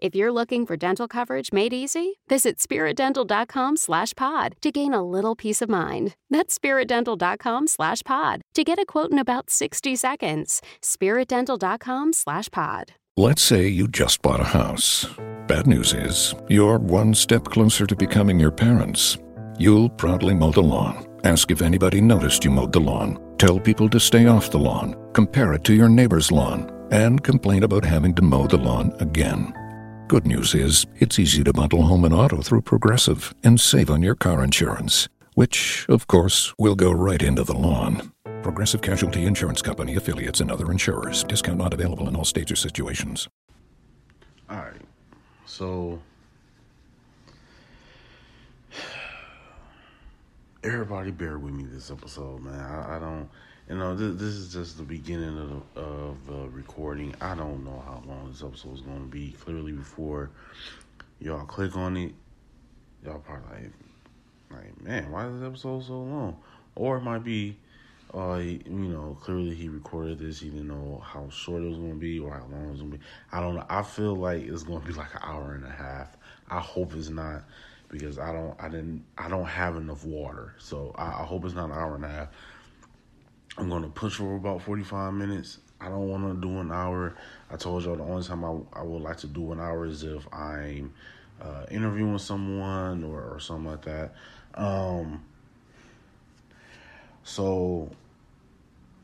If you're looking for dental coverage made easy, visit spiritdental.com/pod to gain a little peace of mind. That's spiritdental.com/pod to get a quote in about 60 seconds. spiritdental.com/pod. Let's say you just bought a house. Bad news is, you're one step closer to becoming your parents. You'll proudly mow the lawn. Ask if anybody noticed you mowed the lawn. Tell people to stay off the lawn. Compare it to your neighbor's lawn. And complain about having to mow the lawn again. Good news is, it's easy to bundle home and auto through Progressive and save on your car insurance, which, of course, will go right into the lawn. Progressive Casualty Insurance Company, affiliates, and other insurers. Discount not available in all states or situations. All right, so everybody bear with me this episode, man. I don't, this is just the beginning of the recording. I don't know how long this episode is going to be. Clearly, before y'all click on it, y'all probably like, man, why is this episode so long? Or it might be, clearly he recorded this. He didn't know how short it was going to be or how long it was going to be. I don't know. I feel like it's going to be like an hour and a half. I hope it's not, because I don't have enough water. So I hope it's not an hour and a half. I'm going to push for about 45 minutes. I don't want to do an hour. I told y'all the only time I would like to do an hour is if I'm interviewing someone or something like that. So,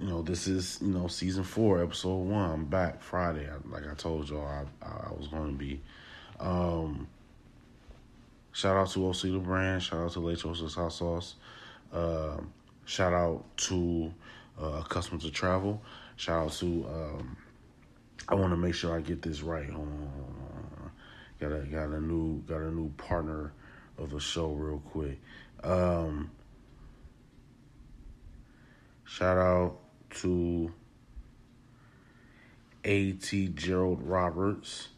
this is, season 4, episode 1. I'm back Friday. Like I told y'all, I was going to be. Shout out to OC the Brand. Shout out to La Tosa's Hot Sauce. Shout out to Accustomed to Travel. Shout out to, I want to make sure I get this right. Hold on. Got a new partner of the show real quick. Shout out to A.T. Gerald Roberts.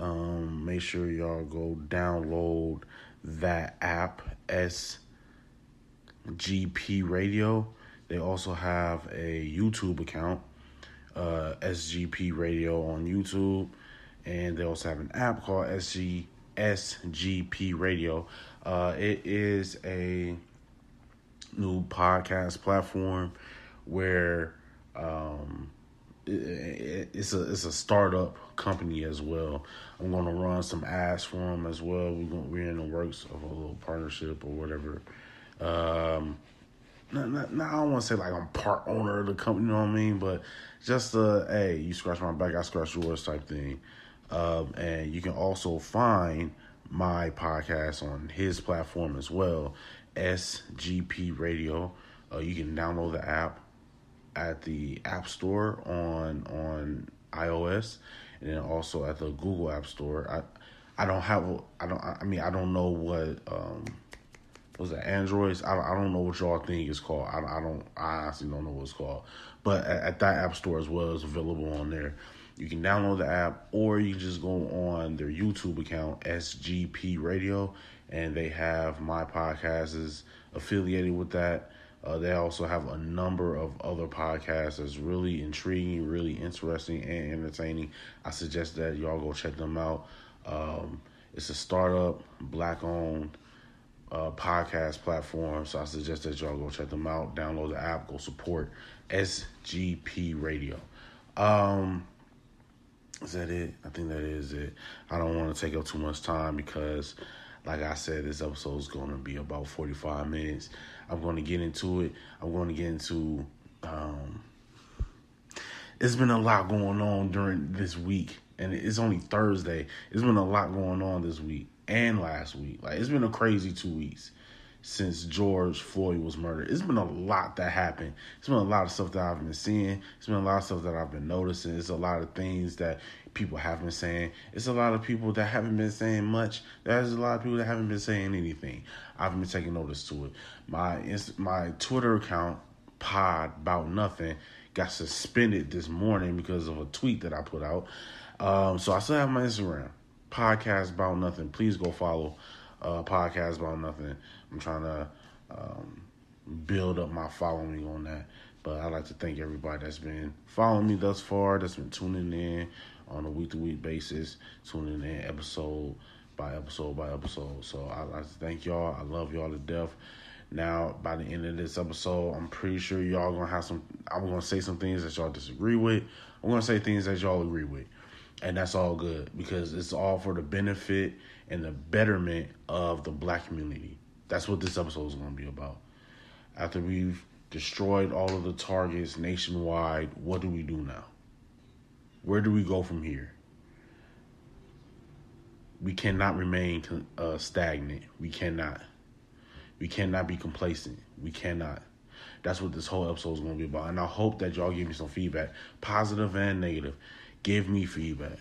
Make sure y'all go download that app, SGP Radio. They also have a YouTube account, SGP Radio on YouTube, and they also have an app called SGP Radio. It is a new podcast platform where it's a startup company as well. I'm going to run some ads for them as well. We're in the works of a little partnership or whatever. I don't want to say like I'm part owner of the company, you know what I mean? But just hey, you scratch my back, I scratch yours type thing. And you can also find my podcast on his platform as well, SGP Radio. You can download the app at the App Store on iOS, and then also at the Google App Store. I don't know what was it Androids? I don't know what y'all think it's called. I honestly don't know what it's called. But at that app store as well, it's available on there. You can download the app, or you can just go on their YouTube account, SGP Radio, and they have my podcast is affiliated with that. They also have a number of other podcasts that's really intriguing, really interesting, and entertaining. I suggest that y'all go check them out. It's a startup, black-owned podcast platform, so I suggest that y'all go check them out. Download the app, go support SGP Radio. Is that it? I think that is it. I don't want to take up too much time because, like I said, this episode is going to be about 45 minutes. I'm going to get into it. I'm going to get into it's been a lot going on during this week, and it's only Thursday. It's been a lot going on this week and last week. Like, it's been a crazy 2 weeks. since George Floyd was murdered. It's been a lot that happened. It's been a lot of stuff that I've been seeing. It's been a lot of stuff that I've been noticing. It's a lot of things that people have been saying. It's a lot of people that haven't been saying much. There's a lot of people that haven't been saying anything. I've been taking notice to it. My Twitter account, Pod About Nothing, got suspended this morning because of a tweet that I put out. So I still have my Instagram, Podcast About Nothing. Please go follow Podcast About Nothing. I'm trying to build up my following on that. But I'd like to thank everybody that's been following me thus far, that's been tuning in on a week-to-week basis, tuning in episode by episode by episode. So I'd like to thank y'all. I love y'all to death. Now, by the end of this episode, I'm pretty sure y'all gonna have some. I'm gonna say some things that y'all disagree with. I'm gonna say things that y'all agree with. And that's all good, because it's all for the benefit and the betterment of the black community. That's what this episode is going to be about. After we've destroyed all of the targets nationwide, what do we do now? Where do we go from here? We cannot remain stagnant. We cannot. We cannot be complacent. We cannot. That's what this whole episode is going to be about. And I hope that y'all give me some feedback, positive and negative. Give me feedback.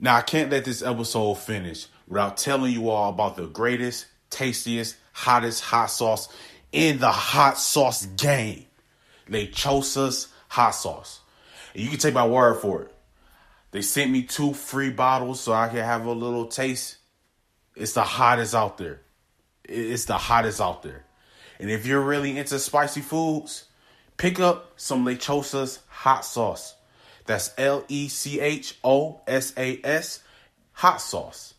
Now, I can't let this episode finish without telling you all about the greatest, tastiest, hottest hot sauce in the hot sauce game. Lechosas hot sauce. And you can take my word for it. They sent me 2 free bottles so I can have a little taste. It's the hottest out there. It's the hottest out there. And if you're really into spicy foods, pick up some Lechosas hot sauce. That's Lechosas hot sauce.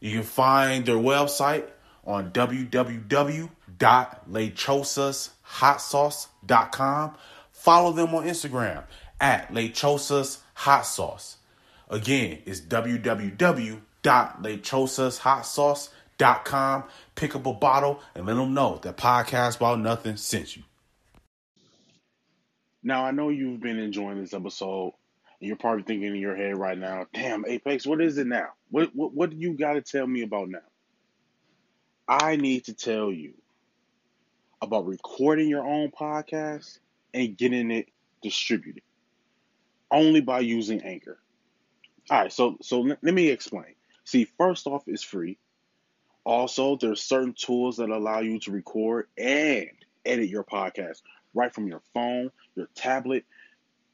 You can find their website on www.lechosashotsauce.com. Follow them on Instagram at Lechosas hot sauce. Again, it's www.lechosashotsauce.com. Pick up a bottle and let them know that Podcast About Nothing sent you. Now, I know you've been enjoying this episode, and you're probably thinking in your head right now, damn, Apex, what is it now? What do you got to tell me about now? I need to tell you about recording your own podcast and getting it distributed only by using Anchor. All right, so let me explain. See, first off, it's free. Also, there's certain tools that allow you to record and edit your podcast right from your phone, your tablet,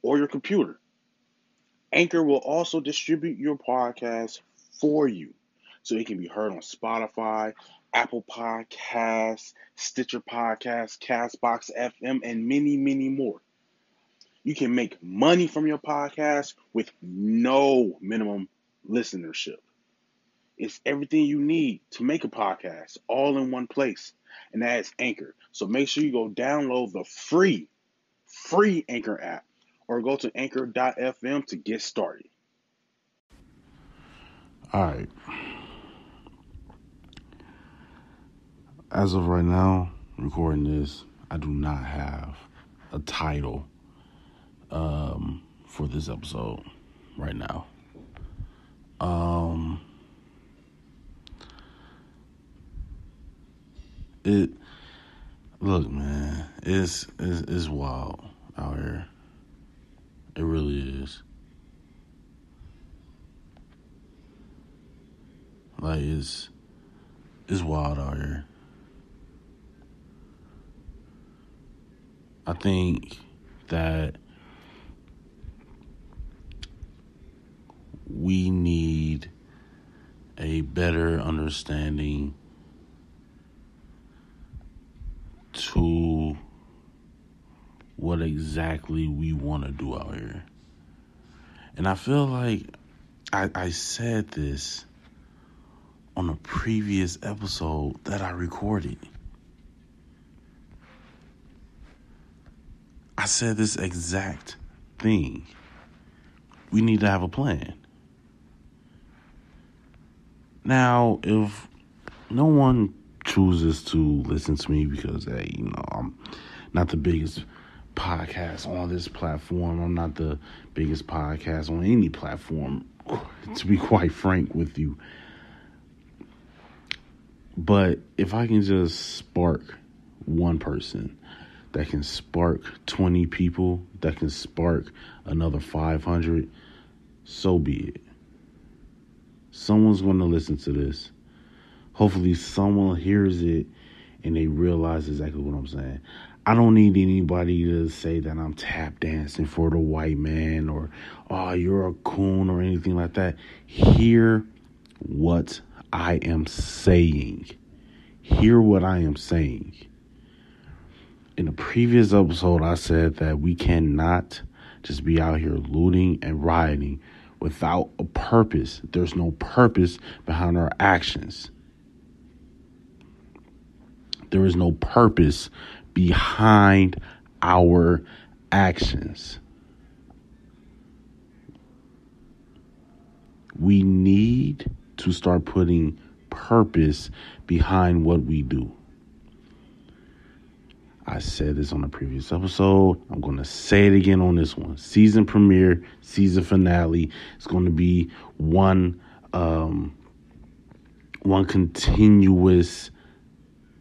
or your computer. Anchor will also distribute your podcast for you, so it can be heard on Spotify, Apple Podcasts, Stitcher Podcasts, Castbox FM, and many, many more. You can make money from your podcast with no minimum listenership. It's everything you need to make a podcast all in one place, and that is Anchor. So make sure you go download the free Anchor app, or go to anchor.fm to get started. All right. As of right now, recording this, I do not have a title for this episode right now. Look, man, it's wild out here. It really is. Like, it's wild out here. I think that we need a better understanding to what exactly we want to do out here. And I feel like I said this on a previous episode that I recorded. I said this exact thing. We need to have a plan. Now, if no one chooses to listen to me, because, hey, you know, I'm not the biggest podcast on this platform. I'm not the biggest podcast on any platform, to be quite frank with you. But if I can just spark one person, that can spark 20 people, that can spark another 500, so be it. Someone's going to listen to this. Hopefully someone hears it and they realize exactly what I'm saying. I don't need anybody to say that I'm tap dancing for the white man or, oh, you're a coon or anything like that. Hear what I am saying. Hear what I am saying. In the previous episode, I said that we cannot just be out here looting and rioting without a purpose. There's no purpose behind our actions. There is no purpose behind our actions. We need to start putting purpose behind what we do. I said this on the previous episode. I'm going to say it again on this one. Season premiere, season finale. It's going to be one continuous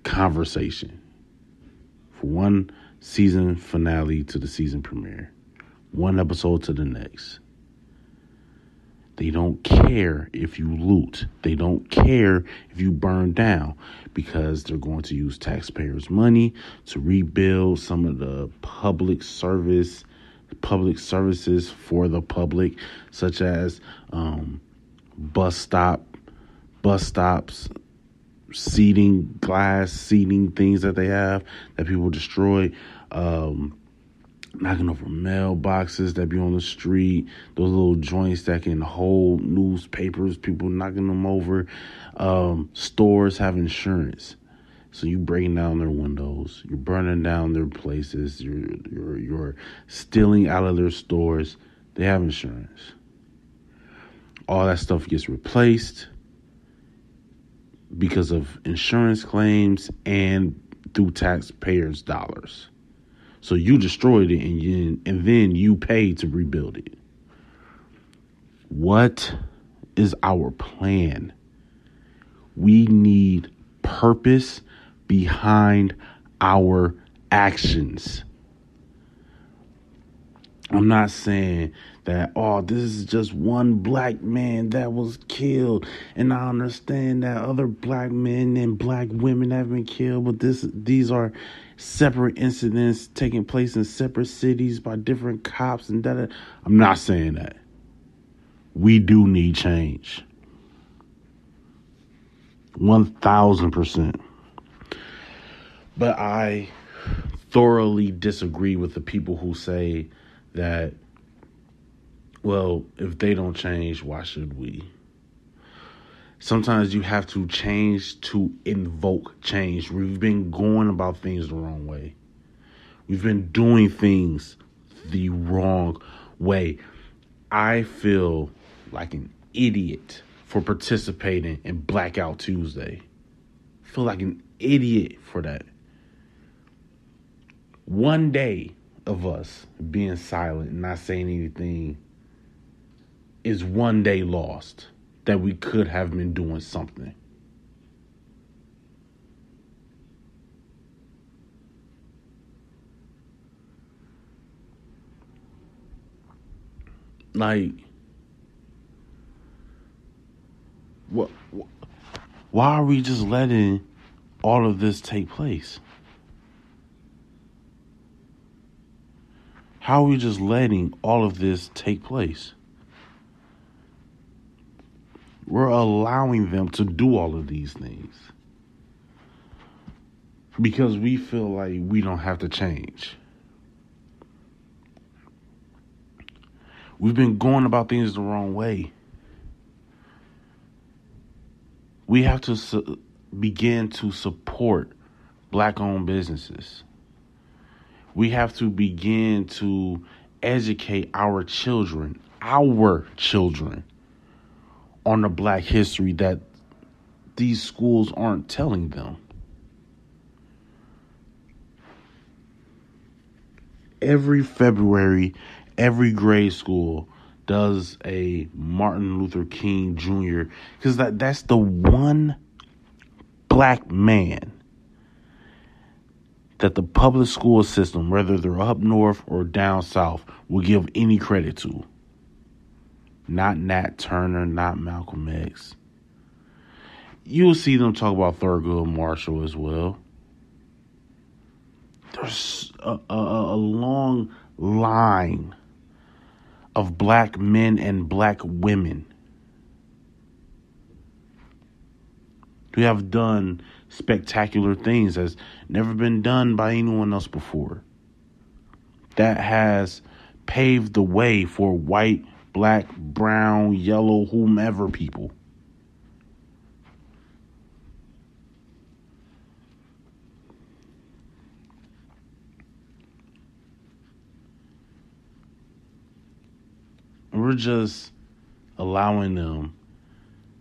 conversation. From one season finale to the season premiere. One episode to the next. They don't care if you loot. They don't care if you burn down, because they're going to use taxpayers' money to rebuild some of the public services for the public, such as bus stops, glass seating things that they have that people destroy. Knocking over mailboxes that be on the street, those little joints that can hold newspapers, people knocking them over. Stores have insurance, so you breaking down their windows, you're burning down their places, you're stealing out of their stores. They have insurance. All that stuff gets replaced because of insurance claims and through taxpayers' dollars. So you destroyed it, and then you paid to rebuild it. What is our plan? We need purpose behind our actions. I'm not saying that, oh, this is just one black man that was killed, and I understand that other black men and black women have been killed, but these are separate incidents taking place in separate cities by different cops and that. I'm not saying that. We do need change. 1,000%. But I thoroughly disagree with the people who say that, well, if they don't change, why should we? Sometimes you have to change to invoke change. We've been going about things the wrong way. We've been doing things the wrong way. I feel like an idiot for participating in Blackout Tuesday. I feel like an idiot for that. One day of us being silent and not saying anything is one day lost that we could have been doing something. Like, what? Why are we just letting all of this take place? How are we just letting all of this take place? We're allowing them to do all of these things because we feel like we don't have to change. We've been going about things the wrong way. We have to begin to support black-owned businesses. We have to begin to educate our children, on the black history that these schools aren't telling them. Every February, every grade school does a Martin Luther King Jr. because that's the one black man that the public school system, whether they're up north or down south, will give any credit to. Not Nat Turner, not Malcolm X. You'll see them talk about Thurgood Marshall as well. There's a long line of black men and black women who have done spectacular things that's never been done by anyone else before. That has paved the way for white, black, brown, yellow, whomever people. We're just allowing them,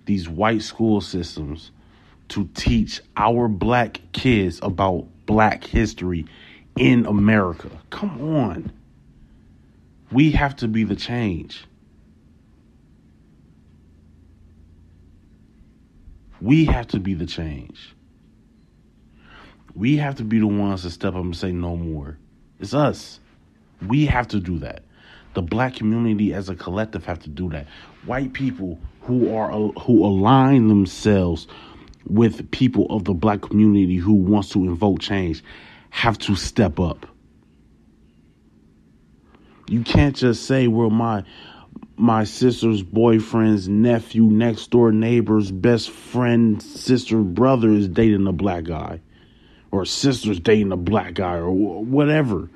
these white school systems, to teach our black kids about black history in America. Come on. We have to be the change. We have to be the change. We have to be the ones to step up and say no more. It's us. We have to do that. The black community as a collective have to do that. White people who align themselves with people of the black community who wants to invoke change have to step up. You can't just say, well, my sister's boyfriend's nephew, next door neighbor's best friend, sister's brother is dating a black guy, or sister's dating a black guy, or whatever.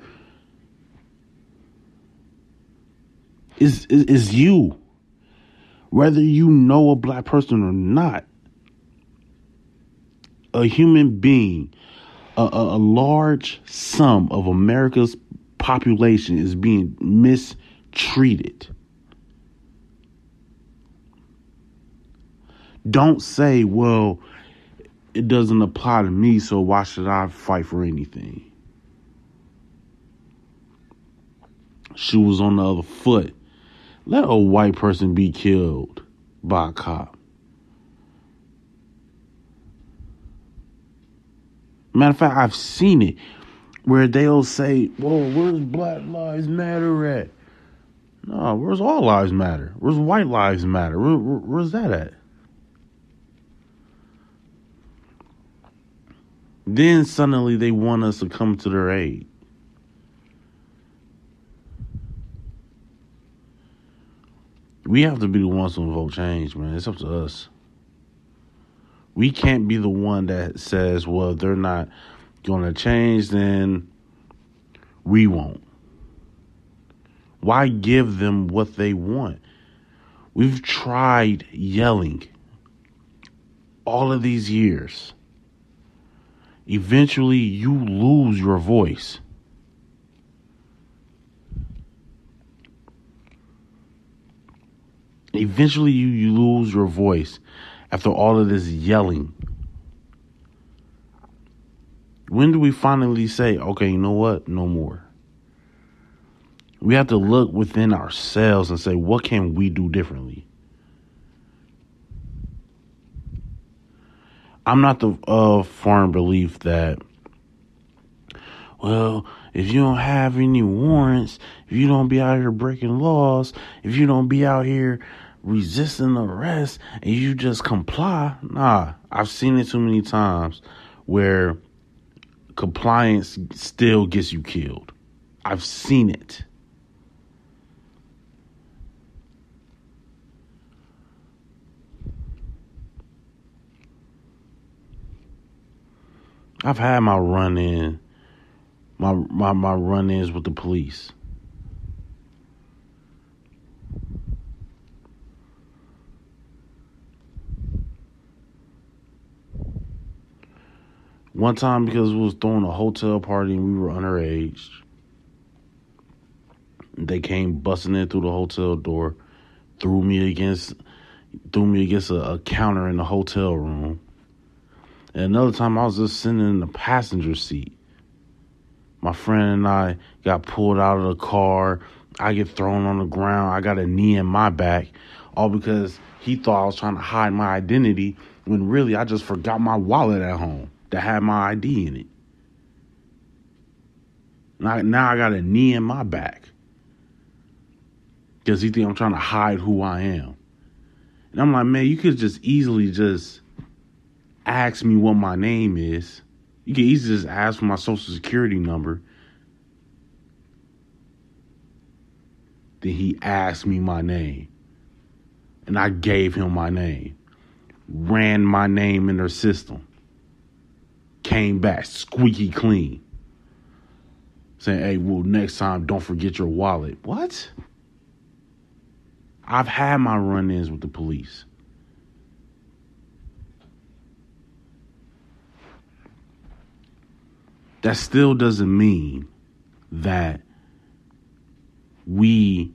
It's you. Whether you know a black person or not, a human being, a large sum of America's population is being mistreated. Don't say, well, it doesn't apply to me, so why should I fight for anything? Shoe was on the other foot. Let a white person be killed by a cop. Matter of fact, I've seen it where they'll say, whoa, where's Black Lives Matter at? No, where's All Lives Matter? Where's White Lives Matter? Where's that at? Then suddenly they want us to come to their aid. We have to be the ones who vote change, man. It's up to us. We can't be the one that says, well, they're not going to change, then we won't. Why give them what they want? We've tried yelling all of these years. Eventually, you lose your voice. Eventually, you lose your voice. After all of this yelling, when do we finally say, okay, you know what? No more. We have to look within ourselves and say, what can we do differently? I'm not the firm belief that, well, if you don't have any warrants, if you don't be out here breaking laws, if you don't be out here resisting arrest and you just comply. Nah, I've seen it too many times where compliance still gets you killed. I've seen it. I've had my run-in, my run-ins with the police. One time because we was throwing a hotel party and we were underage. They came busting in through the hotel door, threw me against a counter in the hotel room. And another time I was just sitting in the passenger seat. My friend and I got pulled out of the car. I get thrown on the ground. I got a knee in my back. all because he thought I was trying to hide my identity when really I just forgot my wallet at home that had my ID in it. Now I got a knee in my back because he think I'm trying to hide who I am. And I'm like, man, you could just easily just ask me what my name is. You could easily just ask for my social security number. Then he asked me my name. And I gave him my name. Ran my name in their system. Came back squeaky clean. Saying, hey, well, next time, don't forget your wallet. What? I've had my run-ins with the police. That still doesn't mean that we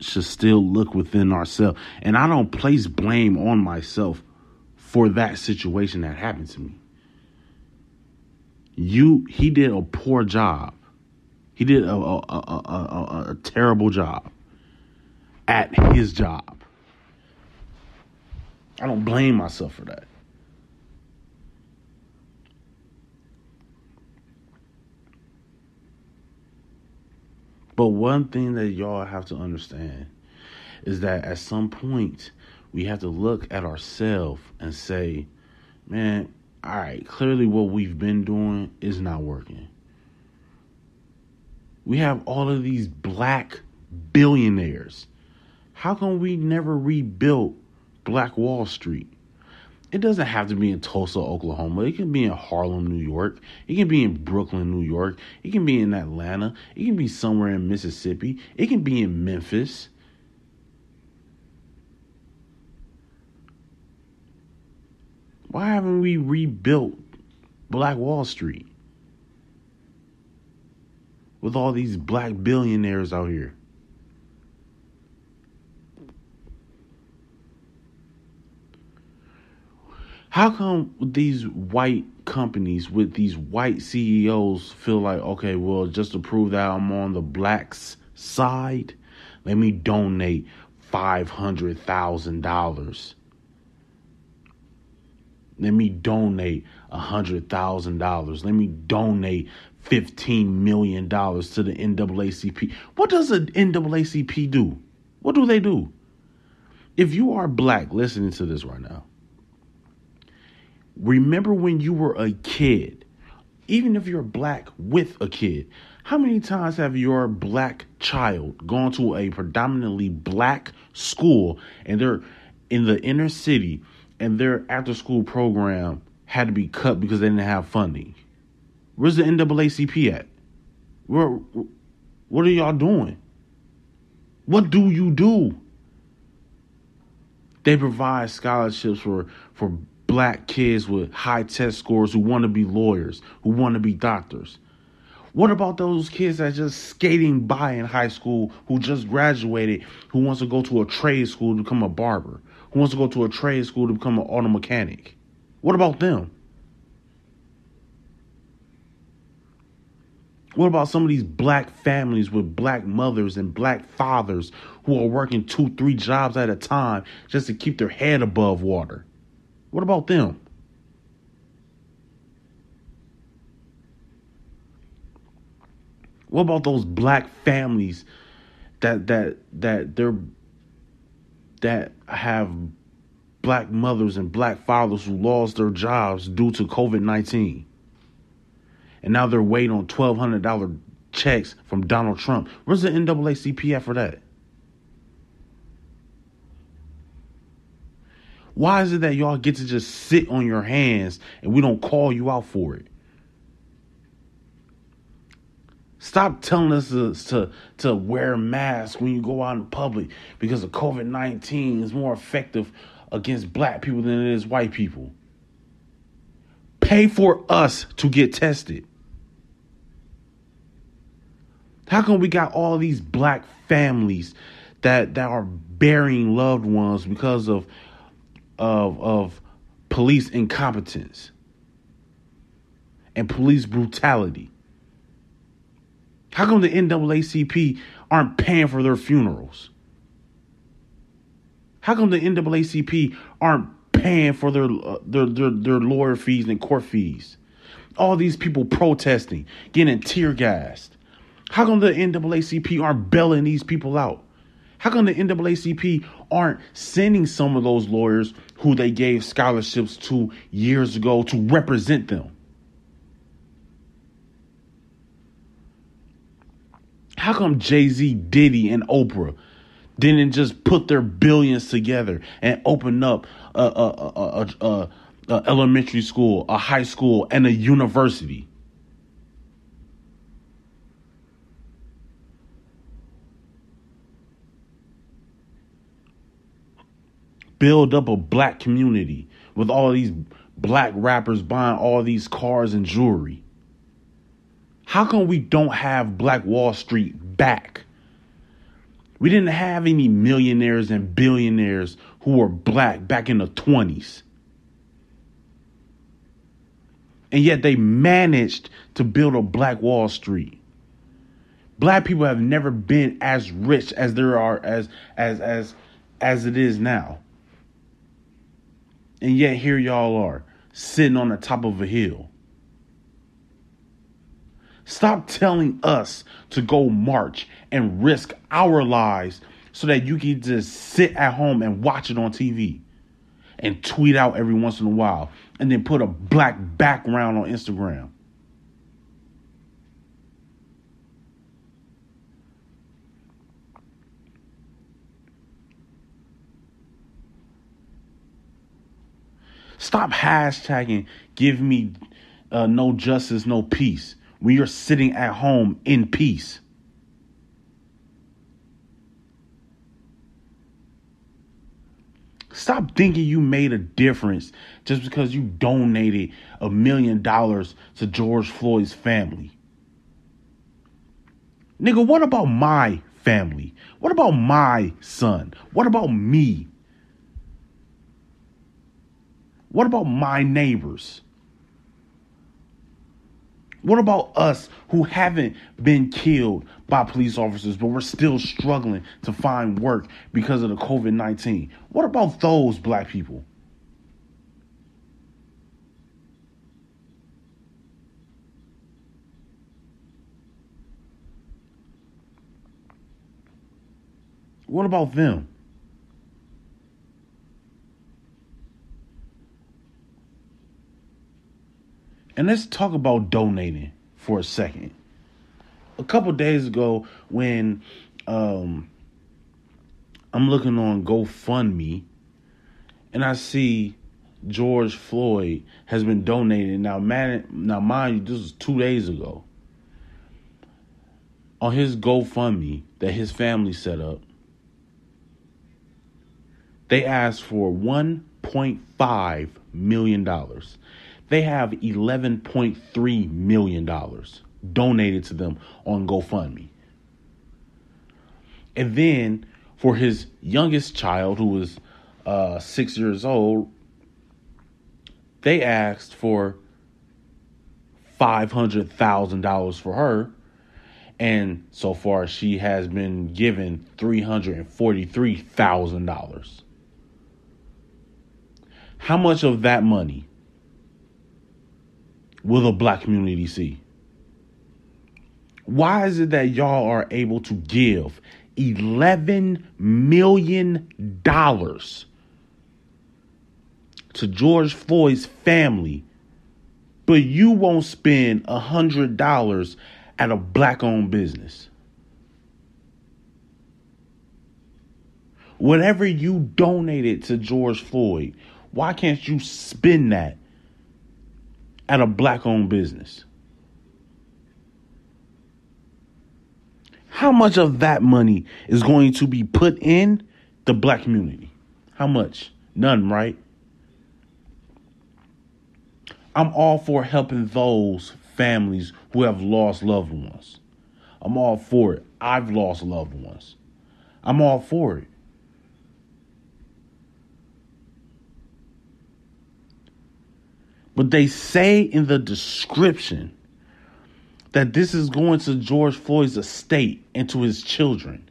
should still look within ourselves. And I don't place blame on myself for that situation that happened to me. He did a poor job. He did a terrible job at his job. I don't blame myself for that. But one thing that y'all have to understand is that at some point we have to look at ourselves and say, man, all right, clearly what we've been doing is not working. We have all of these black billionaires. How come we never rebuilt Black Wall Street? It doesn't have to be in Tulsa, Oklahoma. It can be in Harlem, New York. It can be in Brooklyn, New York. It can be in Atlanta. It can be somewhere in Mississippi. It can be in Memphis. Why haven't we rebuilt Black Wall Street with all these black billionaires out here? How come these white companies with these white CEOs feel like, okay, well, just to prove that I'm on the blacks' side, let me donate $500,000. Let me donate $100,000. Let me donate $15 million to the NAACP. What does the NAACP do? What do they do? If you are black listening to this right now, remember when you were a kid, even if you're black with a kid, how many times have your black child gone to a predominantly black school and they're in the inner city and their after school program had to be cut because they didn't have funding? Where's the NAACP at? What are y'all doing? What do you do? They provide scholarships for black kids with high test scores who want to be lawyers, who want to be doctors. What about those kids that just skating by in high school, who just graduated, who wants to go to a trade school to become a barber, who wants to go to a trade school to become an auto mechanic? What about them? What about some of these black families with black mothers and black fathers who are working 2-3 jobs at a time just to keep their head above water? What about them? What about those black families that have black mothers and black fathers who lost their jobs due to COVID-19? And now they're waiting on $1,200 checks from Donald Trump. Where's the NAACP at for that? Why is it that y'all get to just sit on your hands and we don't call you out for it? Stop telling us to wear masks when you go out in public because of COVID-19 is more effective against black people than it is white people. Pay for us to get tested. How come we got all these black families that are burying loved ones because of police incompetence and police brutality? How come the NAACP aren't paying for their funerals? How come the NAACP aren't paying for their lawyer fees and court fees? All these people protesting, getting tear gassed. How come the NAACP aren't bailing these people out? How come the NAACP aren't sending some of those lawyers who they gave scholarships to years ago to represent them? How come Jay-Z, Diddy, and Oprah didn't just put their billions together and open up a elementary school, a high school, and a university? Build up a black community with all these black rappers buying all these cars and jewelry. How come we don't have Black Wall Street back? We didn't have any millionaires and billionaires who were black back in the 20s. And yet they managed to build a Black Wall Street. Black people have never been as rich as there are as it is now. And yet here y'all are, sitting on the top of a hill. Stop telling us to go march and risk our lives so that you can just sit at home and watch it on TV and tweet out every once in a while and then put a black background on Instagram. Stop hashtagging, give me no justice, no peace, when you're sitting at home in peace. Stop thinking you made a difference just because you donated $1 million to George Floyd's family. Nigga, what about my family? What about my son? What about me? What about my neighbors? What about us who haven't been killed by police officers, but we're still struggling to find work because of the COVID-19? What about those black people? What about them? And let's talk about donating for a second. A couple days ago when I'm looking on GoFundMe and I see George Floyd has been donated. Now, mind you, this was 2 days ago. On his GoFundMe that his family set up, they asked for $1.5 million. They have $11.3 million donated to them on GoFundMe. And then for his youngest child, who was 6 years old, they asked for $500,000 for her. And so far, she has been given $343,000. How much of that money will the black community see? Why is it that y'all are able to give $11 million to George Floyd's family, but you won't spend $100 at a black-owned business? Whatever you donated to George Floyd, why can't you spend that at a black-owned business? How much of that money is going to be put in the black community? How much? None, right? I'm all for helping those families who have lost loved ones. I'm all for it. I've lost loved ones. I'm all for it. But they say in the description that this is going to George Floyd's estate and to his children.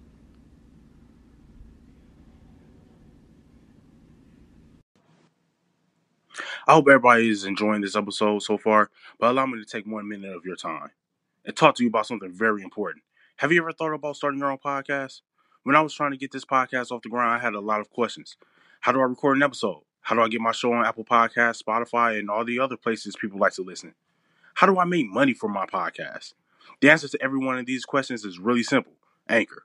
I hope everybody is enjoying this episode so far, but allow me to take 1 minute of your time and talk to you about something very important. Have you ever thought about starting your own podcast? When I was trying to get this podcast off the ground, I had a lot of questions. How do I record an episode? How do I get my show on Apple Podcasts, Spotify, and all the other places people like to listen? How do I make money for my podcast? The answer to every one of these questions is really simple. Anchor.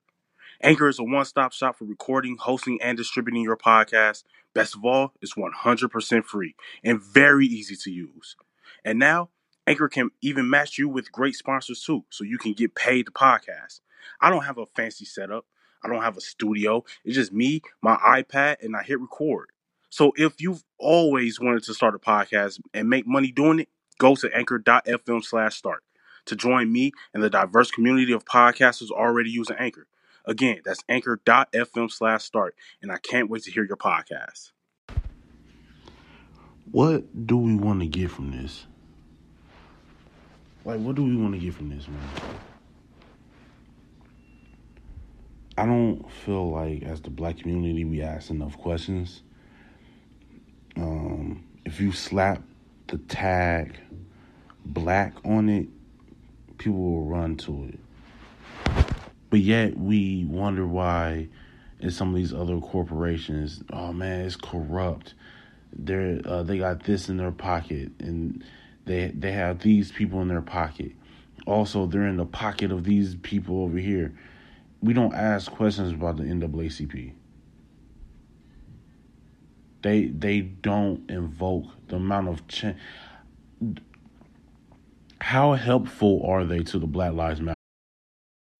Anchor is a one-stop shop for recording, hosting, and distributing your podcast. Best of all, it's 100% free and very easy to use. And now, Anchor can even match you with great sponsors too, so you can get paid to podcast. I don't have a fancy setup. I don't have a studio. It's just me, my iPad, and I hit record. So if you've always wanted to start a podcast and make money doing it, go to anchor.fm/start to join me and the diverse community of podcasters already using Anchor. Again, that's anchor.fm/start, and I can't wait to hear your podcast. What do we want to get from this? Like, what do we want to get from this, man? I don't feel like as the black community we ask enough questions. If you slap the tag black on it, people will run to it. But yet we wonder why in some of these other corporations, oh man, it's corrupt. They got this in their pocket, and they have these people in their pocket. Also, they're in the pocket of these people over here. We don't ask questions about the NAACP. They don't invoke the amount of change. How helpful are they to the Black Lives Matter?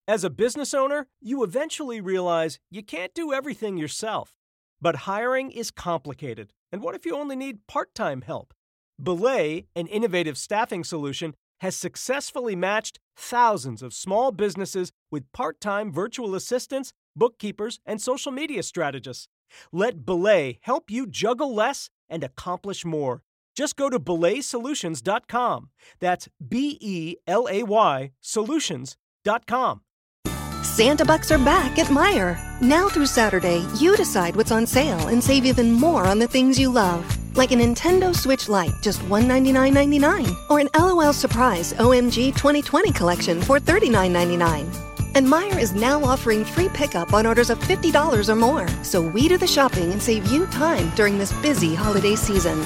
As a business owner, you eventually realize you can't do everything yourself. But hiring is complicated. And what if you only need part-time help? Belay, an innovative staffing solution, has successfully matched thousands of small businesses with part-time virtual assistants, bookkeepers, and social media strategists. Let Belay help you juggle less and accomplish more. Just go to belaysolutions.com. That's B-E-L-A-Y solutions.com. Santa Bucks are back at Meijer. Now through Saturday, you decide what's on sale and save even more on the things you love. Like a Nintendo Switch Lite, just $199.99. Or an LOL Surprise OMG 2020 collection for $39.99. And Meijer is now offering free pickup on orders of $50 or more. So we do the shopping and save you time during this busy holiday season.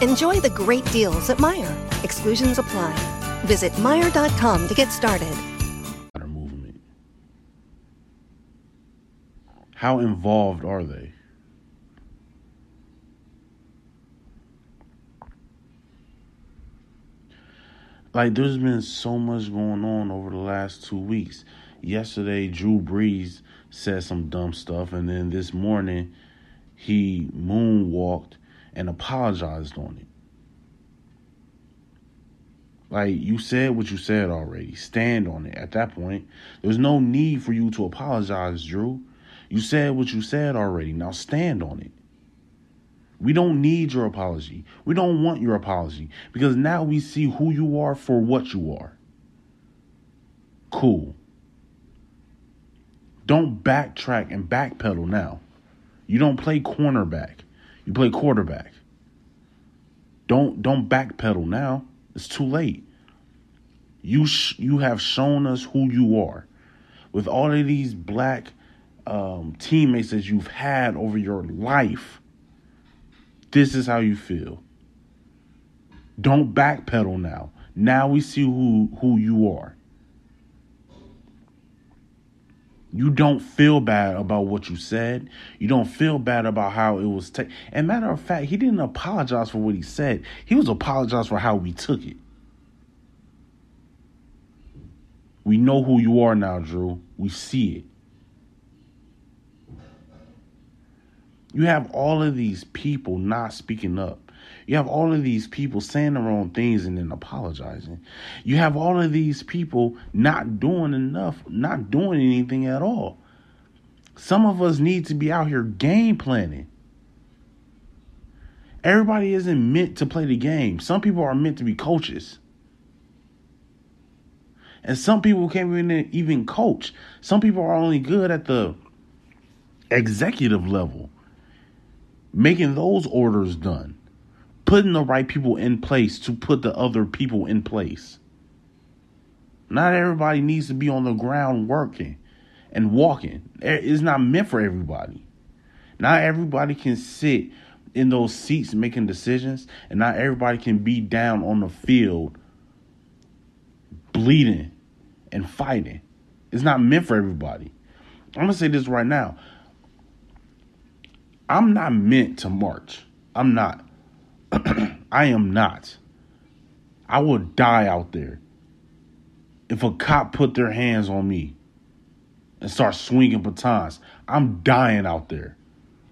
Enjoy the great deals at Meijer. Exclusions apply. Visit Meijer.com to get started. Movement. How involved are they? Like, there's been so much going on over the last 2 weeks. Yesterday, Drew Brees said some dumb stuff, and then this morning, he moonwalked and apologized on it. Like, you said what you said already. Stand on it at that point. There's no need for you to apologize, Drew. You said what you said already. Now stand on it. We don't need your apology. We don't want your apology, because now we see who you are for what you are. Cool. Don't backtrack and backpedal now. You don't play cornerback. You play quarterback. Don't backpedal now. It's too late. You have shown us who you are. With all of these black teammates that you've had over your life, this is how you feel. Don't backpedal now. Now we see who you are. You don't feel bad about what you said. You don't feel bad about how it was taken. And matter of fact, he didn't apologize for what he said. He was apologized for how we took it. We know who you are now, Drew. We see it. You have all of these people not speaking up. You have all of these people saying the wrong things and then apologizing. You have all of these people not doing enough, not doing anything at all. Some of us need to be out here game planning. Everybody isn't meant to play the game. Some people are meant to be coaches. And some people can't even coach. Some people are only good at the executive level, making those orders done. putting the right people in place to put the other people in place. Not everybody needs to be on the ground working and walking. It's not meant for everybody. Not everybody can sit in those seats making decisions, and not everybody can be down on the field bleeding and fighting. It's not meant for everybody. I'm going to say this right now. I'm not meant to march. I'm not. I am not. I will die out there if a cop put their hands on me and start swinging batons. I'm dying out there.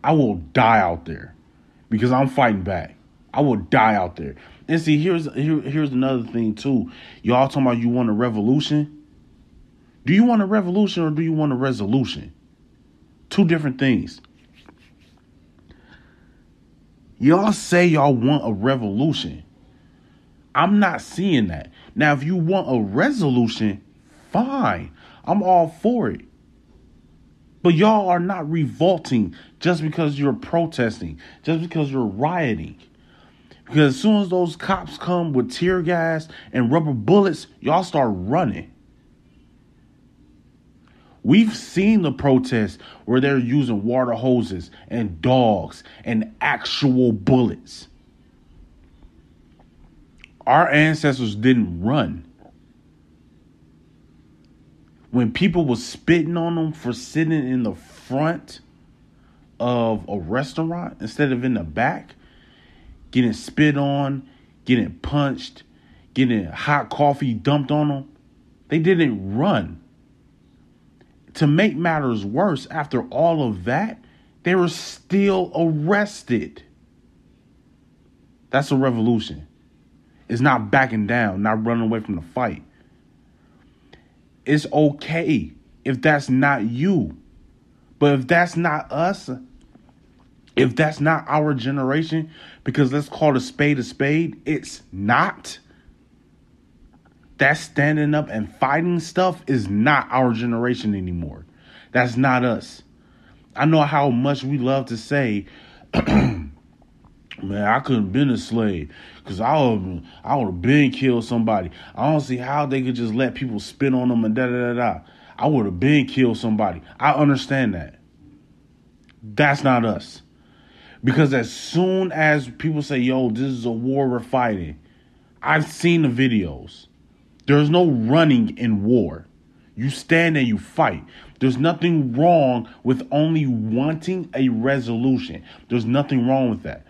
I will die out there because I'm fighting back. I will die out there. And see, here's another thing too. Y'all talking about you want a revolution? Do you want a revolution or do you want a resolution? Two different things. Y'all say y'all want a revolution. I'm not seeing that. Now, if you want a resolution, fine. I'm all for it. But y'all are not revolting just because you're protesting, just because you're rioting. Because as soon as those cops come with tear gas and rubber bullets, y'all start running. We've seen the protests where they're using water hoses and dogs and actual bullets. Our ancestors didn't run. When people were spitting on them for sitting in the front of a restaurant instead of in the back, getting spit on, getting punched, getting hot coffee dumped on them, they didn't run. To make matters worse, after all of that, they were still arrested. That's a revolution. It's not backing down, not running away from the fight. It's okay if that's not you. But if that's not us, if that's not our generation, because let's call a spade, it's not. That standing up and fighting stuff is not our generation anymore. That's not us. I know how much we love to say, man, I couldn't have been a slave because I would have been killed somebody. I don't see how they could just let people spit on them and da-da-da-da. I would have been killed somebody. I understand that. That's not us. Because as soon as people say, yo, this is a war we're fighting, I've seen the videos. There's no running in war. You stand and you fight. There's nothing wrong with only wanting a resolution. There's nothing wrong with that.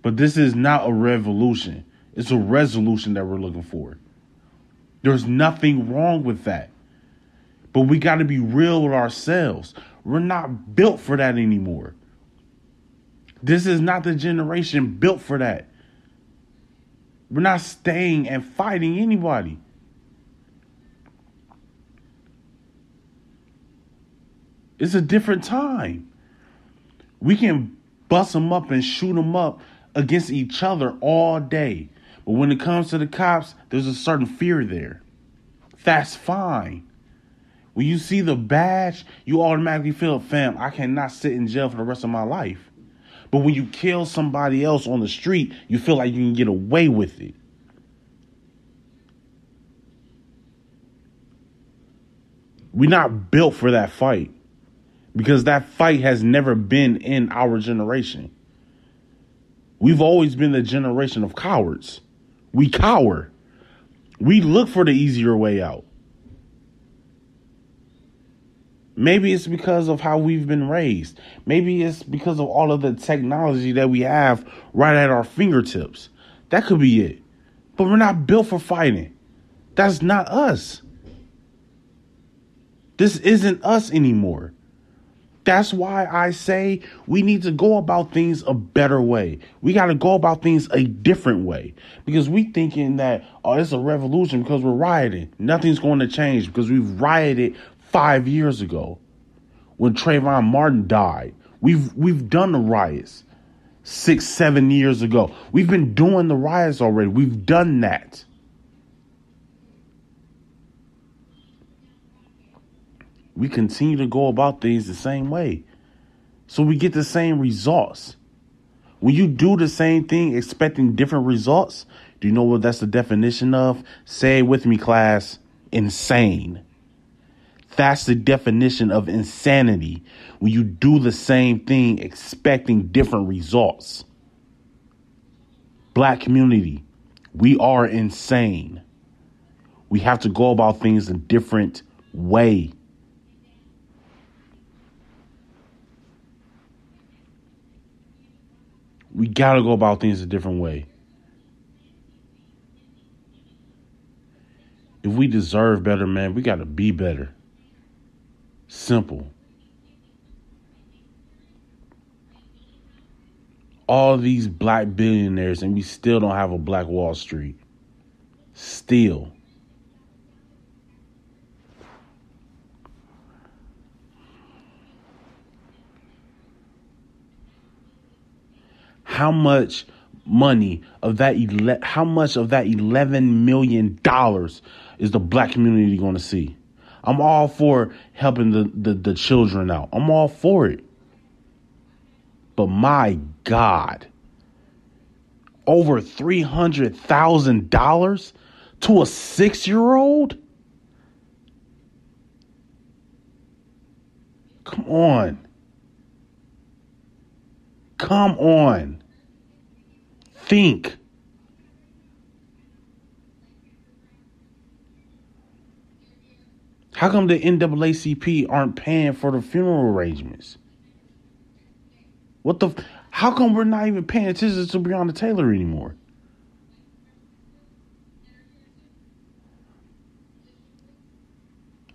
But this is not a revolution. It's a resolution that we're looking for. There's nothing wrong with that. But we got to be real with ourselves. We're not built for that anymore. This is not the generation built for that. We're not staying and fighting anybody. It's a different time. We can bust them up and shoot them up against each other all day. But when it comes to the cops, there's a certain fear there. That's fine. When you see the badge, you automatically feel, fam, I cannot sit in jail for the rest of my life. But when you kill somebody else on the street, you feel like you can get away with it. We're not built for that fight because that fight has never been in our generation. We've always been the generation of cowards. We cower. We look for the easier way out. Maybe it's because of how we've been raised. Maybe it's because of all of the technology that we have right at our fingertips. That could be it. But we're not built for fighting. That's not us. This isn't us anymore. That's why I say we need to go about things a better way. We got to go about things a different way because we thinking that, oh, it's a revolution because we're rioting. Nothing's going to change because we've rioted 5 years ago when Trayvon Martin died. We've done the riots 6-7 years ago. We've been doing the riots already. We've done that. We continue to go about things the same way. So we get the same results. When you do the same thing expecting different results, do you know what that's the definition of? Say it with me, class. Insane. That's the definition of insanity. When you do the same thing expecting different results. Black community, we are insane. We have to go about things a different way. We got to go about things a different way. If we deserve better, man, we got to be better. Simple. All these black billionaires, and we still don't have a black Wall Street. Still. How much money of that $11 million is the black community going to see? I'm all for helping the children out. I'm all for it. But my God, over $300,000 to a 6-year-old? Come on. Come on. Think. How come the NAACP aren't paying for the funeral arrangements? How come we're not even paying attention to Breonna Taylor anymore?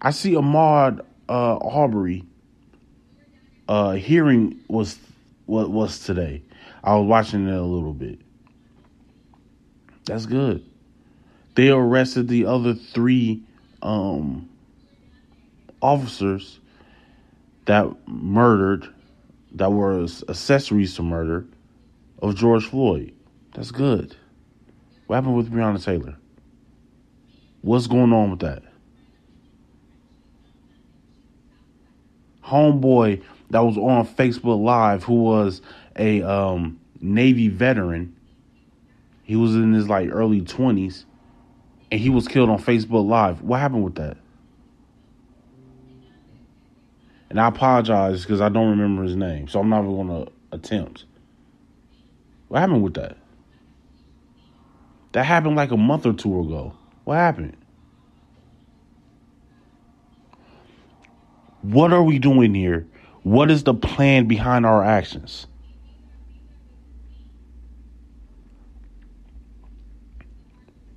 I see Ahmaud Arbery hearing was today. I was watching it a little bit. That's good. They arrested the other three officers that were accessories to murder of George Floyd. That's good. What happened with Breonna Taylor? What's going on with that? Homeboy that was on Facebook Live, who was a Navy veteran. He was in his early 20s, and he was killed on Facebook Live. What happened with that? And I apologize because I don't remember his name, so I'm not even going to attempt. What happened with that? That happened a month or two ago. What happened? What are we doing here? What is the plan behind our actions?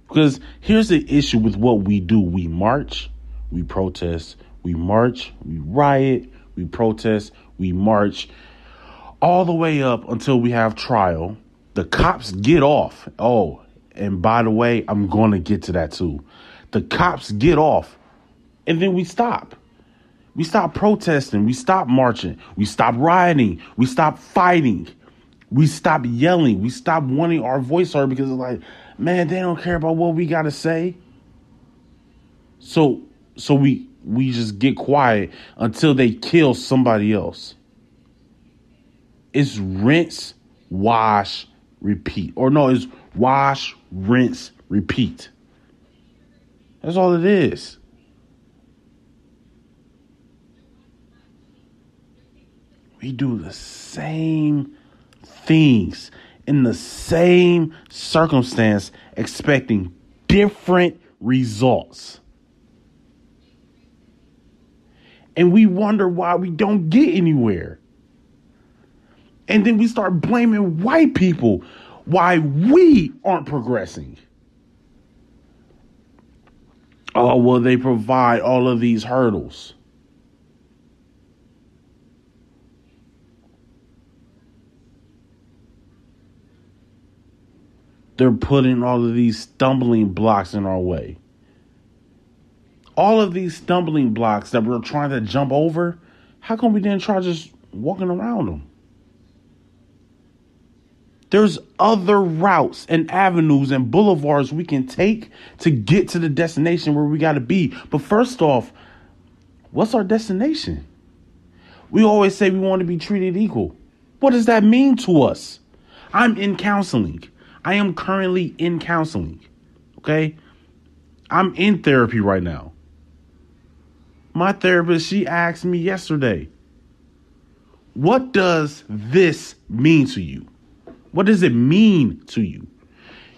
Because here's the issue with what we do. We march, we protest. We march, we riot, we protest, we march, all the way up until we have trial. The cops get off. Oh, and by the way, I'm going to get to that too. The cops get off, and then we stop. We stop protesting. We stop marching. We stop rioting. We stop fighting. We stop yelling. We stop wanting our voice heard because it's man, they don't care about what we got to say. So we just get quiet until they kill somebody else. It's rinse, wash, repeat. Or no, it's wash, rinse, repeat. That's all it is. We do the same things in the same circumstance, expecting different results. And we wonder why we don't get anywhere. And then we start blaming white people why we aren't progressing. Oh, well, they provide all of these hurdles. They're putting all of these stumbling blocks in our way. All of these stumbling blocks that we're trying to jump over, how come we didn't try just walking around them? There's other routes and avenues and boulevards we can take to get to the destination where we got to be. But first off, what's our destination? We always say we want to be treated equal. What does that mean to us? I'm in counseling. I am currently in counseling. Okay? I'm in therapy right now. My therapist, she asked me yesterday, what does this mean to you? What does it mean to you?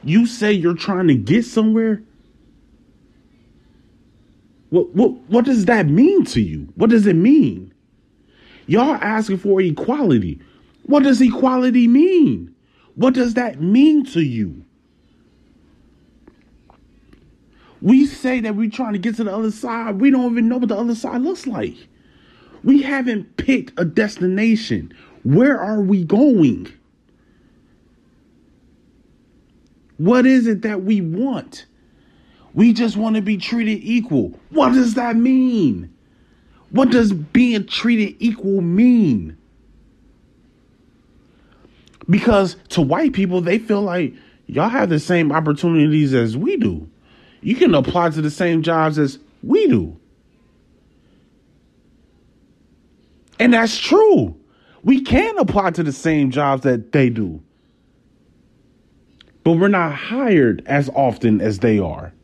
You say you're trying to get somewhere. What does that mean to you? What does it mean? Y'all asking for equality. What does equality mean? What does that mean to you? We say that we're trying to get to the other side. We don't even know what the other side looks like. We haven't picked a destination. Where are we going? What is it that we want? We just want to be treated equal. What does that mean? What does being treated equal mean? Because to white people, they feel like y'all have the same opportunities as we do. You can apply to the same jobs as we do. And that's true. We can apply to the same jobs that they do. But we're not hired as often as they are.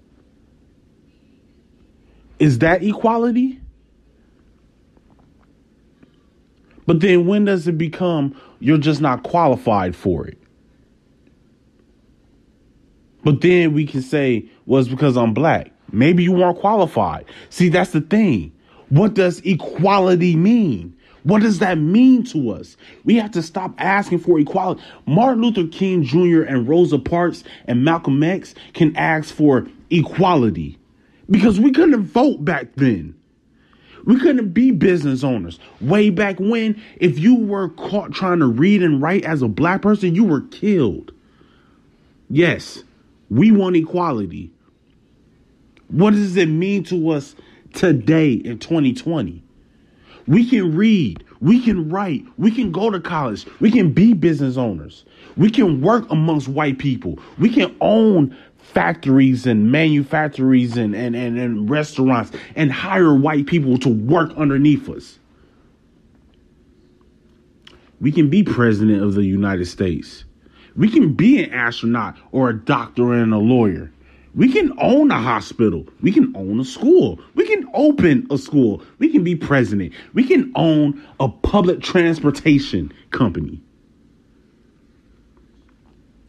Is that equality? But then when does it become you're just not qualified for it? But then we can say, well, it's because I'm black. Maybe you weren't qualified. See, that's the thing. What does equality mean? What does that mean to us? We have to stop asking for equality. Martin Luther King Jr. and Rosa Parks and Malcolm X can ask for equality. Because we couldn't vote back then. We couldn't be business owners. Way back when, if you were caught trying to read and write as a black person, you were killed. Yes, we want equality. What does it mean to us today in 2020? We can read, we can write, we can go to college, we can be business owners. We can work amongst white people. We can own factories and manufactories and restaurants and hire white people to work underneath us. We can be president of the United States. We can be an astronaut or a doctor and a lawyer. We can own a hospital. We can own a school. We can open a school. We can be president. We can own a public transportation company.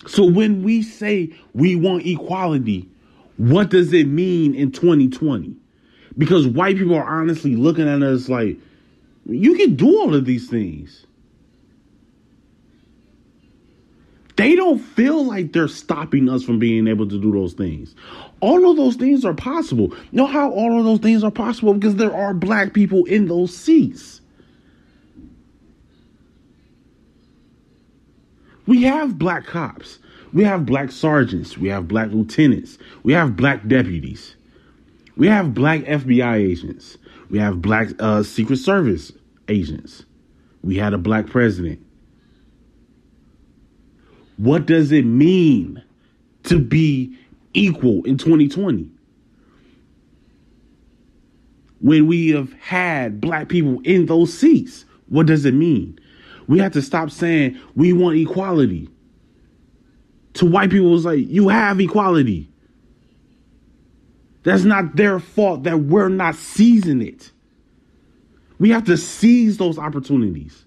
So when we say we want equality, what does it mean in 2020? Because white people are honestly looking at us like, you can do all of these things. They don't feel like they're stopping us from being able to do those things. All of those things are possible. You know how all of those things are possible? Because there are black people in those seats. We have black cops. We have black sergeants. We have black lieutenants. We have black deputies. We have black FBI agents. We have black Secret Service agents. We had a black president. What does it mean to be equal in 2020? When we have had black people in those seats, what does it mean? We have to stop saying we want equality. To white people, it's like, you have equality. That's not their fault that we're not seizing it. We have to seize those opportunities.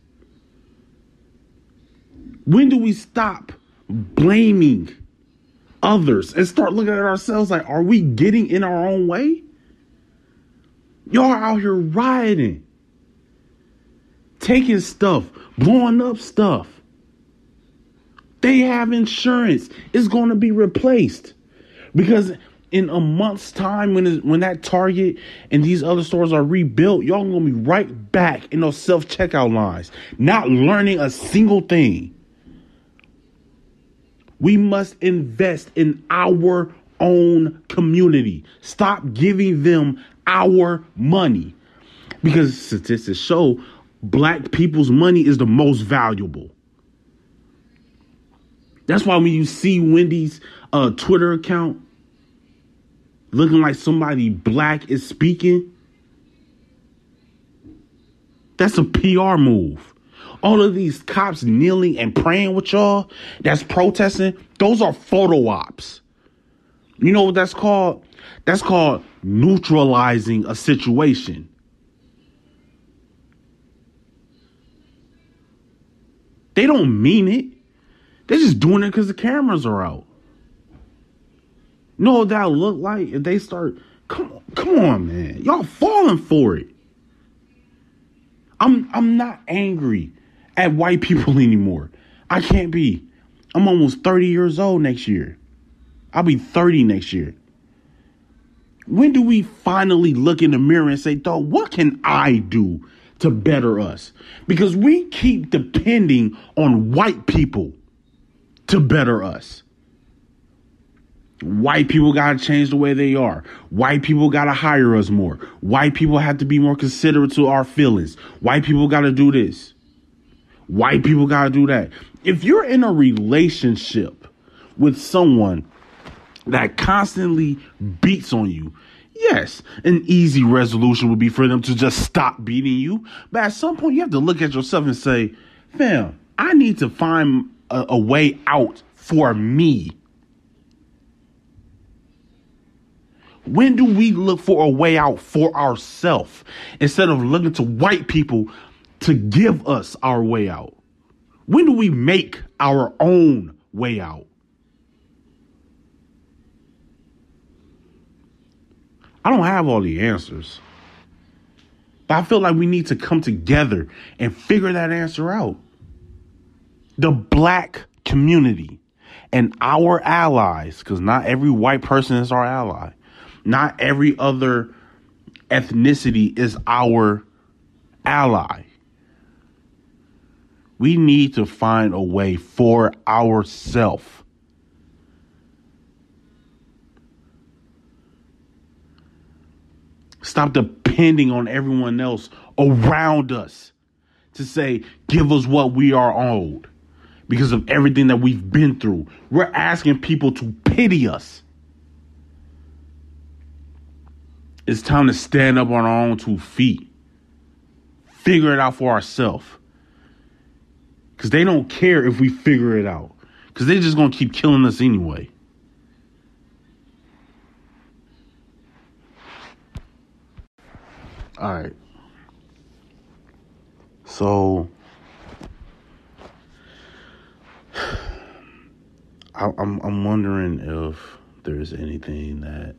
When do we stop blaming others and start looking at ourselves like, are we getting in our own way? Y'all are out here rioting, taking stuff, blowing up stuff. They have insurance. It's going to be replaced because in a month's time, when that Target and these other stores are rebuilt, y'all going to be right back in those self-checkout lines, not learning a single thing. We must invest in our own community. Stop giving them our money because statistics show black people's money is the most valuable. That's why when you see Wendy's Twitter account looking like somebody black is speaking, that's a PR move. all of these cops kneeling and praying with y'all that's protesting, those are photo ops. You know what that's called? That's called neutralizing a situation. They don't mean it. They're just doing it because the cameras are out. You know what that'll look like if they start... Come on, man. Y'all falling for it. I'm not angry at white people anymore. I can't be. I'm almost 30 years old next year. I'll be 30 next year. When do we finally look in the mirror and say, dog, what can I do to better us? Because we keep depending on white people to better us. White people got to change the way they are. White people got to hire us more. White people have to be more considerate to our feelings. White people got to do this. White people got to do that. If you're in a relationship with someone that constantly beats on you, yes, an easy resolution would be for them to just stop beating you. But at some point, you have to look at yourself and say, fam, I need to find a way out for me. When do we look for a way out for ourselves instead of looking to white people to give us our way out? When do we make our own way out? I don't have all the answers, but I feel like we need to come together and figure that answer out. The black community and our allies, because not every white person is our ally. Not every other ethnicity is our ally. We need to find a way for ourselves. Stop depending on everyone else around us to say, give us what we are owed because of everything that we've been through. We're asking people to pity us. It's time to stand up on our own two feet. Figure it out for ourselves. Because they don't care if we figure it out. Because they're just going to keep killing us anyway. All right. So, I'm wondering if there's anything that...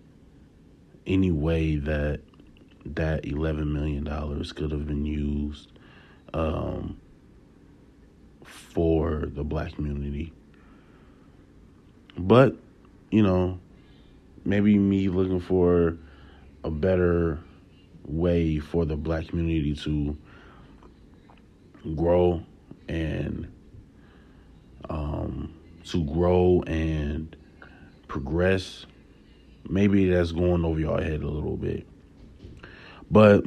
any way that $11 million could have been used for the black community. But, you know, maybe me looking for a better way for the black community to grow and progress. Maybe that's going over your head a little bit. But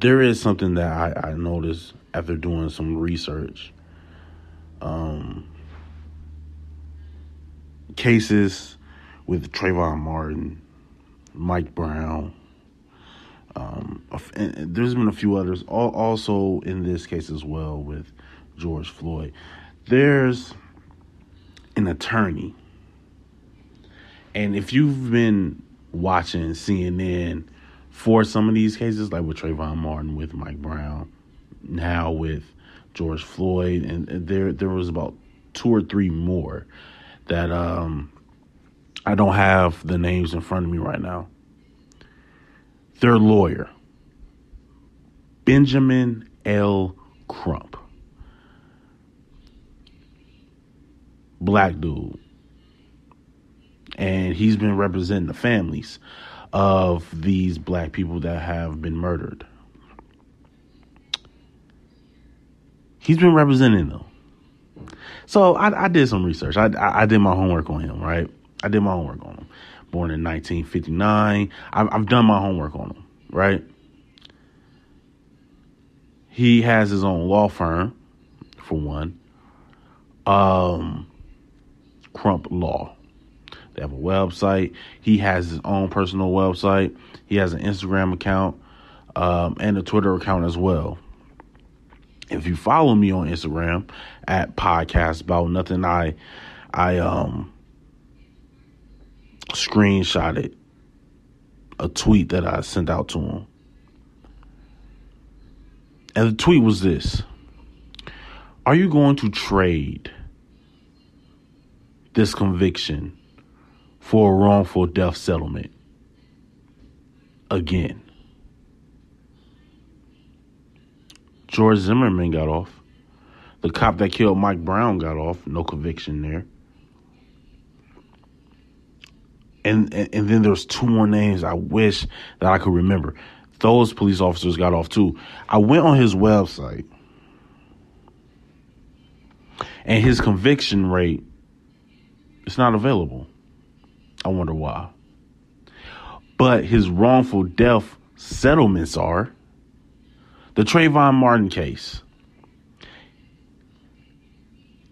there is something that I noticed after doing some research. Cases with Trayvon Martin, Mike Brown. And there's been a few others. Also in this case as well with George Floyd. There's an attorney. And if you've been watching CNN for some of these cases, like with Trayvon Martin, with Mike Brown, now with George Floyd, and there was about 2 or 3 more that I don't have the names in front of me right now. Their lawyer, Benjamin L. Crump, black dude. And he's been representing the families of these black people that have been murdered. He's been representing them. So I did some research. I did my homework on him, right? I did my homework on him. Born in 1959. I've done my homework on him, right? He has his own law firm, for one. Crump Law. They have a website. He has his own personal website. He has an Instagram account and a Twitter account as well. If you follow me on Instagram at Podcast About Nothing, I screenshotted a tweet that I sent out to him. And the tweet was this: are you going to trade this conviction for a wrongful death settlement again? George Zimmerman got off. The cop that killed Mike Brown got off. No conviction there. And then there's two more names I wish that I could remember. Those police officers got off too. I went on his website, and his conviction rate is not available. I wonder why. But his wrongful death settlements are. The Trayvon Martin case.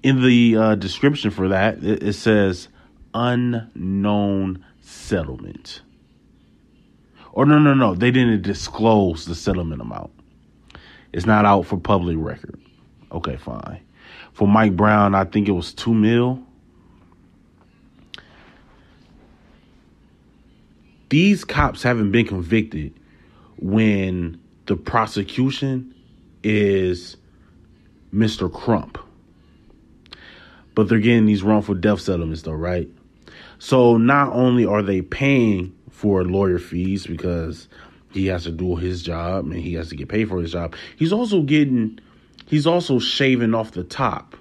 In the description for that, it says unknown settlement. Or no. They didn't disclose the settlement amount. It's not out for public record. Okay, fine. For Mike Brown, I think it was $2 million. These cops haven't been convicted when the prosecution is Mr. Crump. But they're getting these wrongful death settlements though, right? So not only are they paying for lawyer fees because he has to do his job and he has to get paid for his job, he's also shaving off the top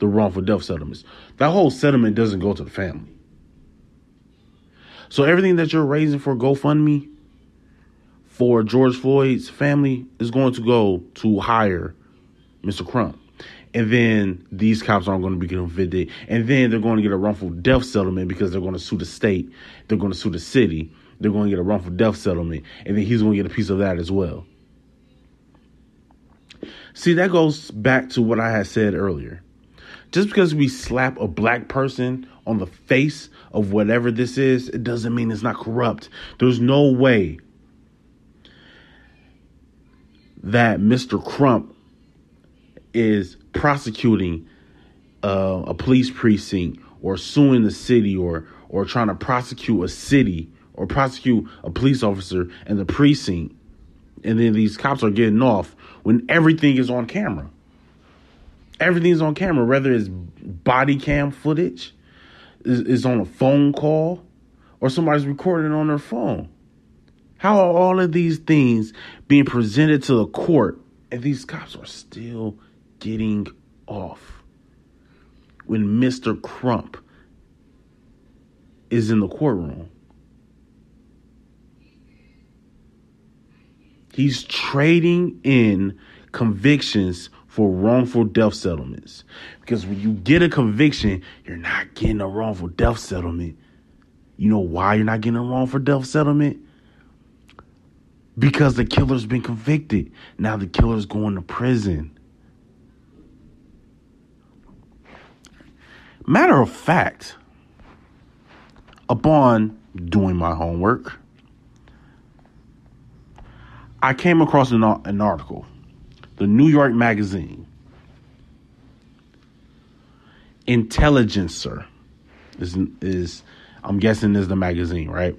the wrongful death settlements. That whole settlement doesn't go to the family. So everything that you're raising for GoFundMe for George Floyd's family is going to go to hire Mr. Crump. And then these cops aren't going to be convicted. And then they're going to get a wrongful death settlement because they're going to sue the state. They're going to sue the city. They're going to get a wrongful death settlement. And then he's going to get a piece of that as well. See, that goes back to what I had said earlier. Just because we slap a black person on the face of whatever this is, it doesn't mean it's not corrupt. There's no way that Mr. Crump is prosecuting a police precinct or suing the city or trying to prosecute a city or prosecute a police officer and the precinct. And then these cops are getting off when everything is on camera. Everything's on camera, whether it's body cam footage, is on a phone call, or somebody's recording on their phone. How are all of these things being presented to the court and these cops are still getting off when Mr. Crump is in the courtroom? He's trading in convictions for wrongful death settlements. Because when you get a conviction, you're not getting a wrongful death settlement. You know why you're not getting a wrongful death settlement? Because the killer's been convicted. Now the killer's going to prison. Matter of fact, upon doing my homework, I came across an article. The New York Magazine Intelligencer is I'm guessing is the magazine, right?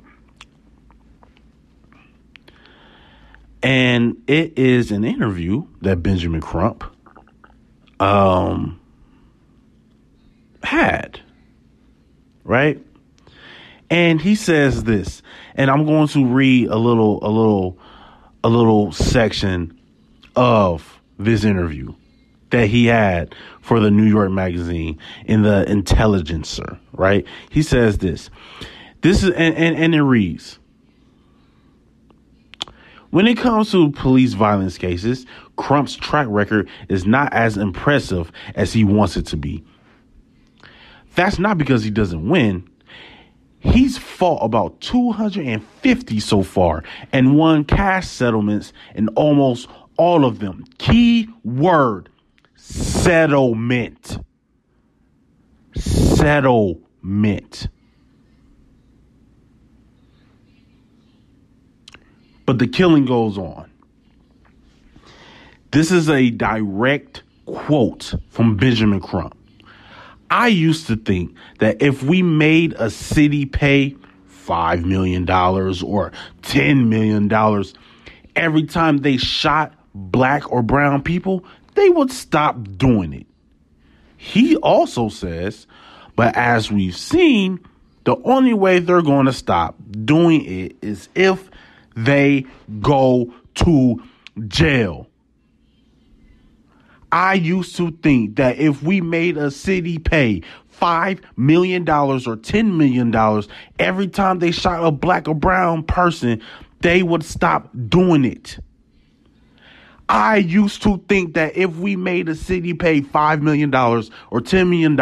And it is an interview that Benjamin Crump had, right? And he says this, and I'm going to read a little section of this interview that he had for the New York Magazine in the Intelligencer, right? He says this. This is and it reads: when it comes to police violence cases, Crump's track record is not as impressive as he wants it to be. That's not because he doesn't win. He's fought about 250 so far and won cash settlements in almost all of them. Key word: settlement. Settlement. But the killing goes on. This is a direct quote from Benjamin Crump. I used to think that if we made a city pay $5 million or $10 million every time they shot black or brown people, they would stop doing it. He also says, but as we've seen, the only way they're going to stop doing it is if they go to jail. I used to think that if we made a city pay $5 million or $10 million every time they shot a black or brown person, they would stop doing it. I used to think that if we made a city pay $5 million or $10 million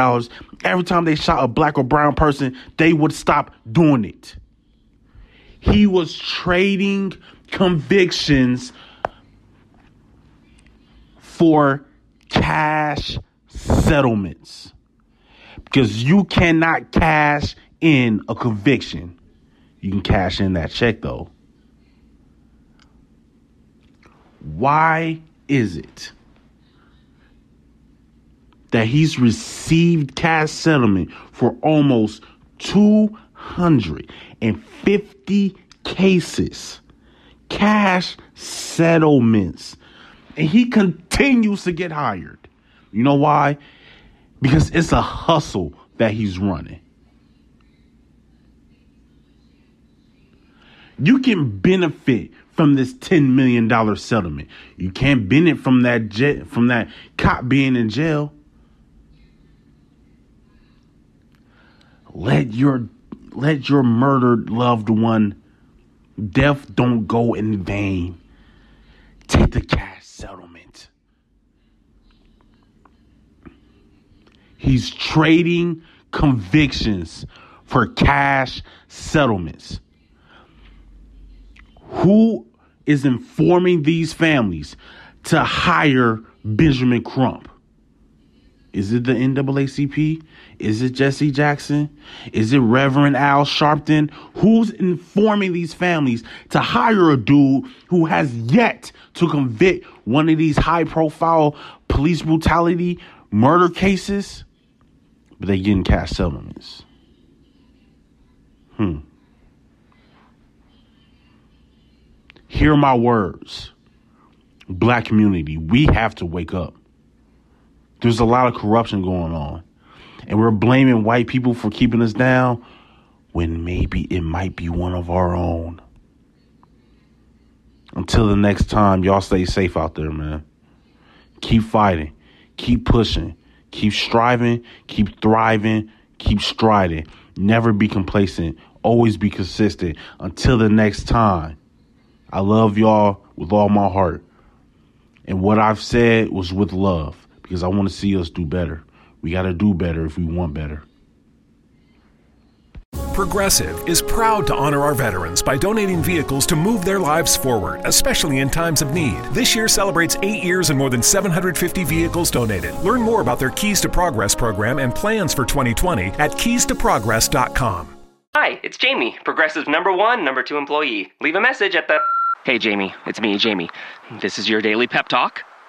every time they shot a black or brown person, they would stop doing it. He was trading convictions for cash settlements because you cannot cash in a conviction. You can cash in that check, though. Why is it that he's received cash settlement for almost 250 cases, cash settlements, and he continues to get hired? You know why? Because it's a hustle that he's running. You can benefit from this $10 million settlement. You can't benefit from that cop being in jail. Let your murdered loved one, death don't go in vain. Take the cash settlement. He's trading convictions for cash settlements. Who is informing these families to hire Benjamin Crump? Is it the NAACP? Is it Jesse Jackson? Is it Reverend Al Sharpton? Who's informing these families to hire a dude who has yet to convict one of these high-profile police brutality murder cases? But they're getting cash settlements. Hear my words. Black community, we have to wake up. There's a lot of corruption going on, and we're blaming white people for keeping us down when maybe it might be one of our own. Until the next time, y'all stay safe out there, man. Keep fighting. Keep pushing. Keep striving. Keep thriving. Keep striding. Never be complacent. Always be consistent. Until the next time. I love y'all with all my heart. And what I've said was with love, because I want to see us do better. We got to do better if we want better. Progressive is proud to honor our veterans by donating vehicles to move their lives forward, especially in times of need. This year celebrates 8 years and more than 750 vehicles donated. Learn more about their Keys to Progress program and plans for 2020 at keystoprogress.com. Hi, it's Jamie, Progressive's #1, #2 employee. Leave a message at the... Hey, Jamie, it's me, Jamie. This is your daily pep talk.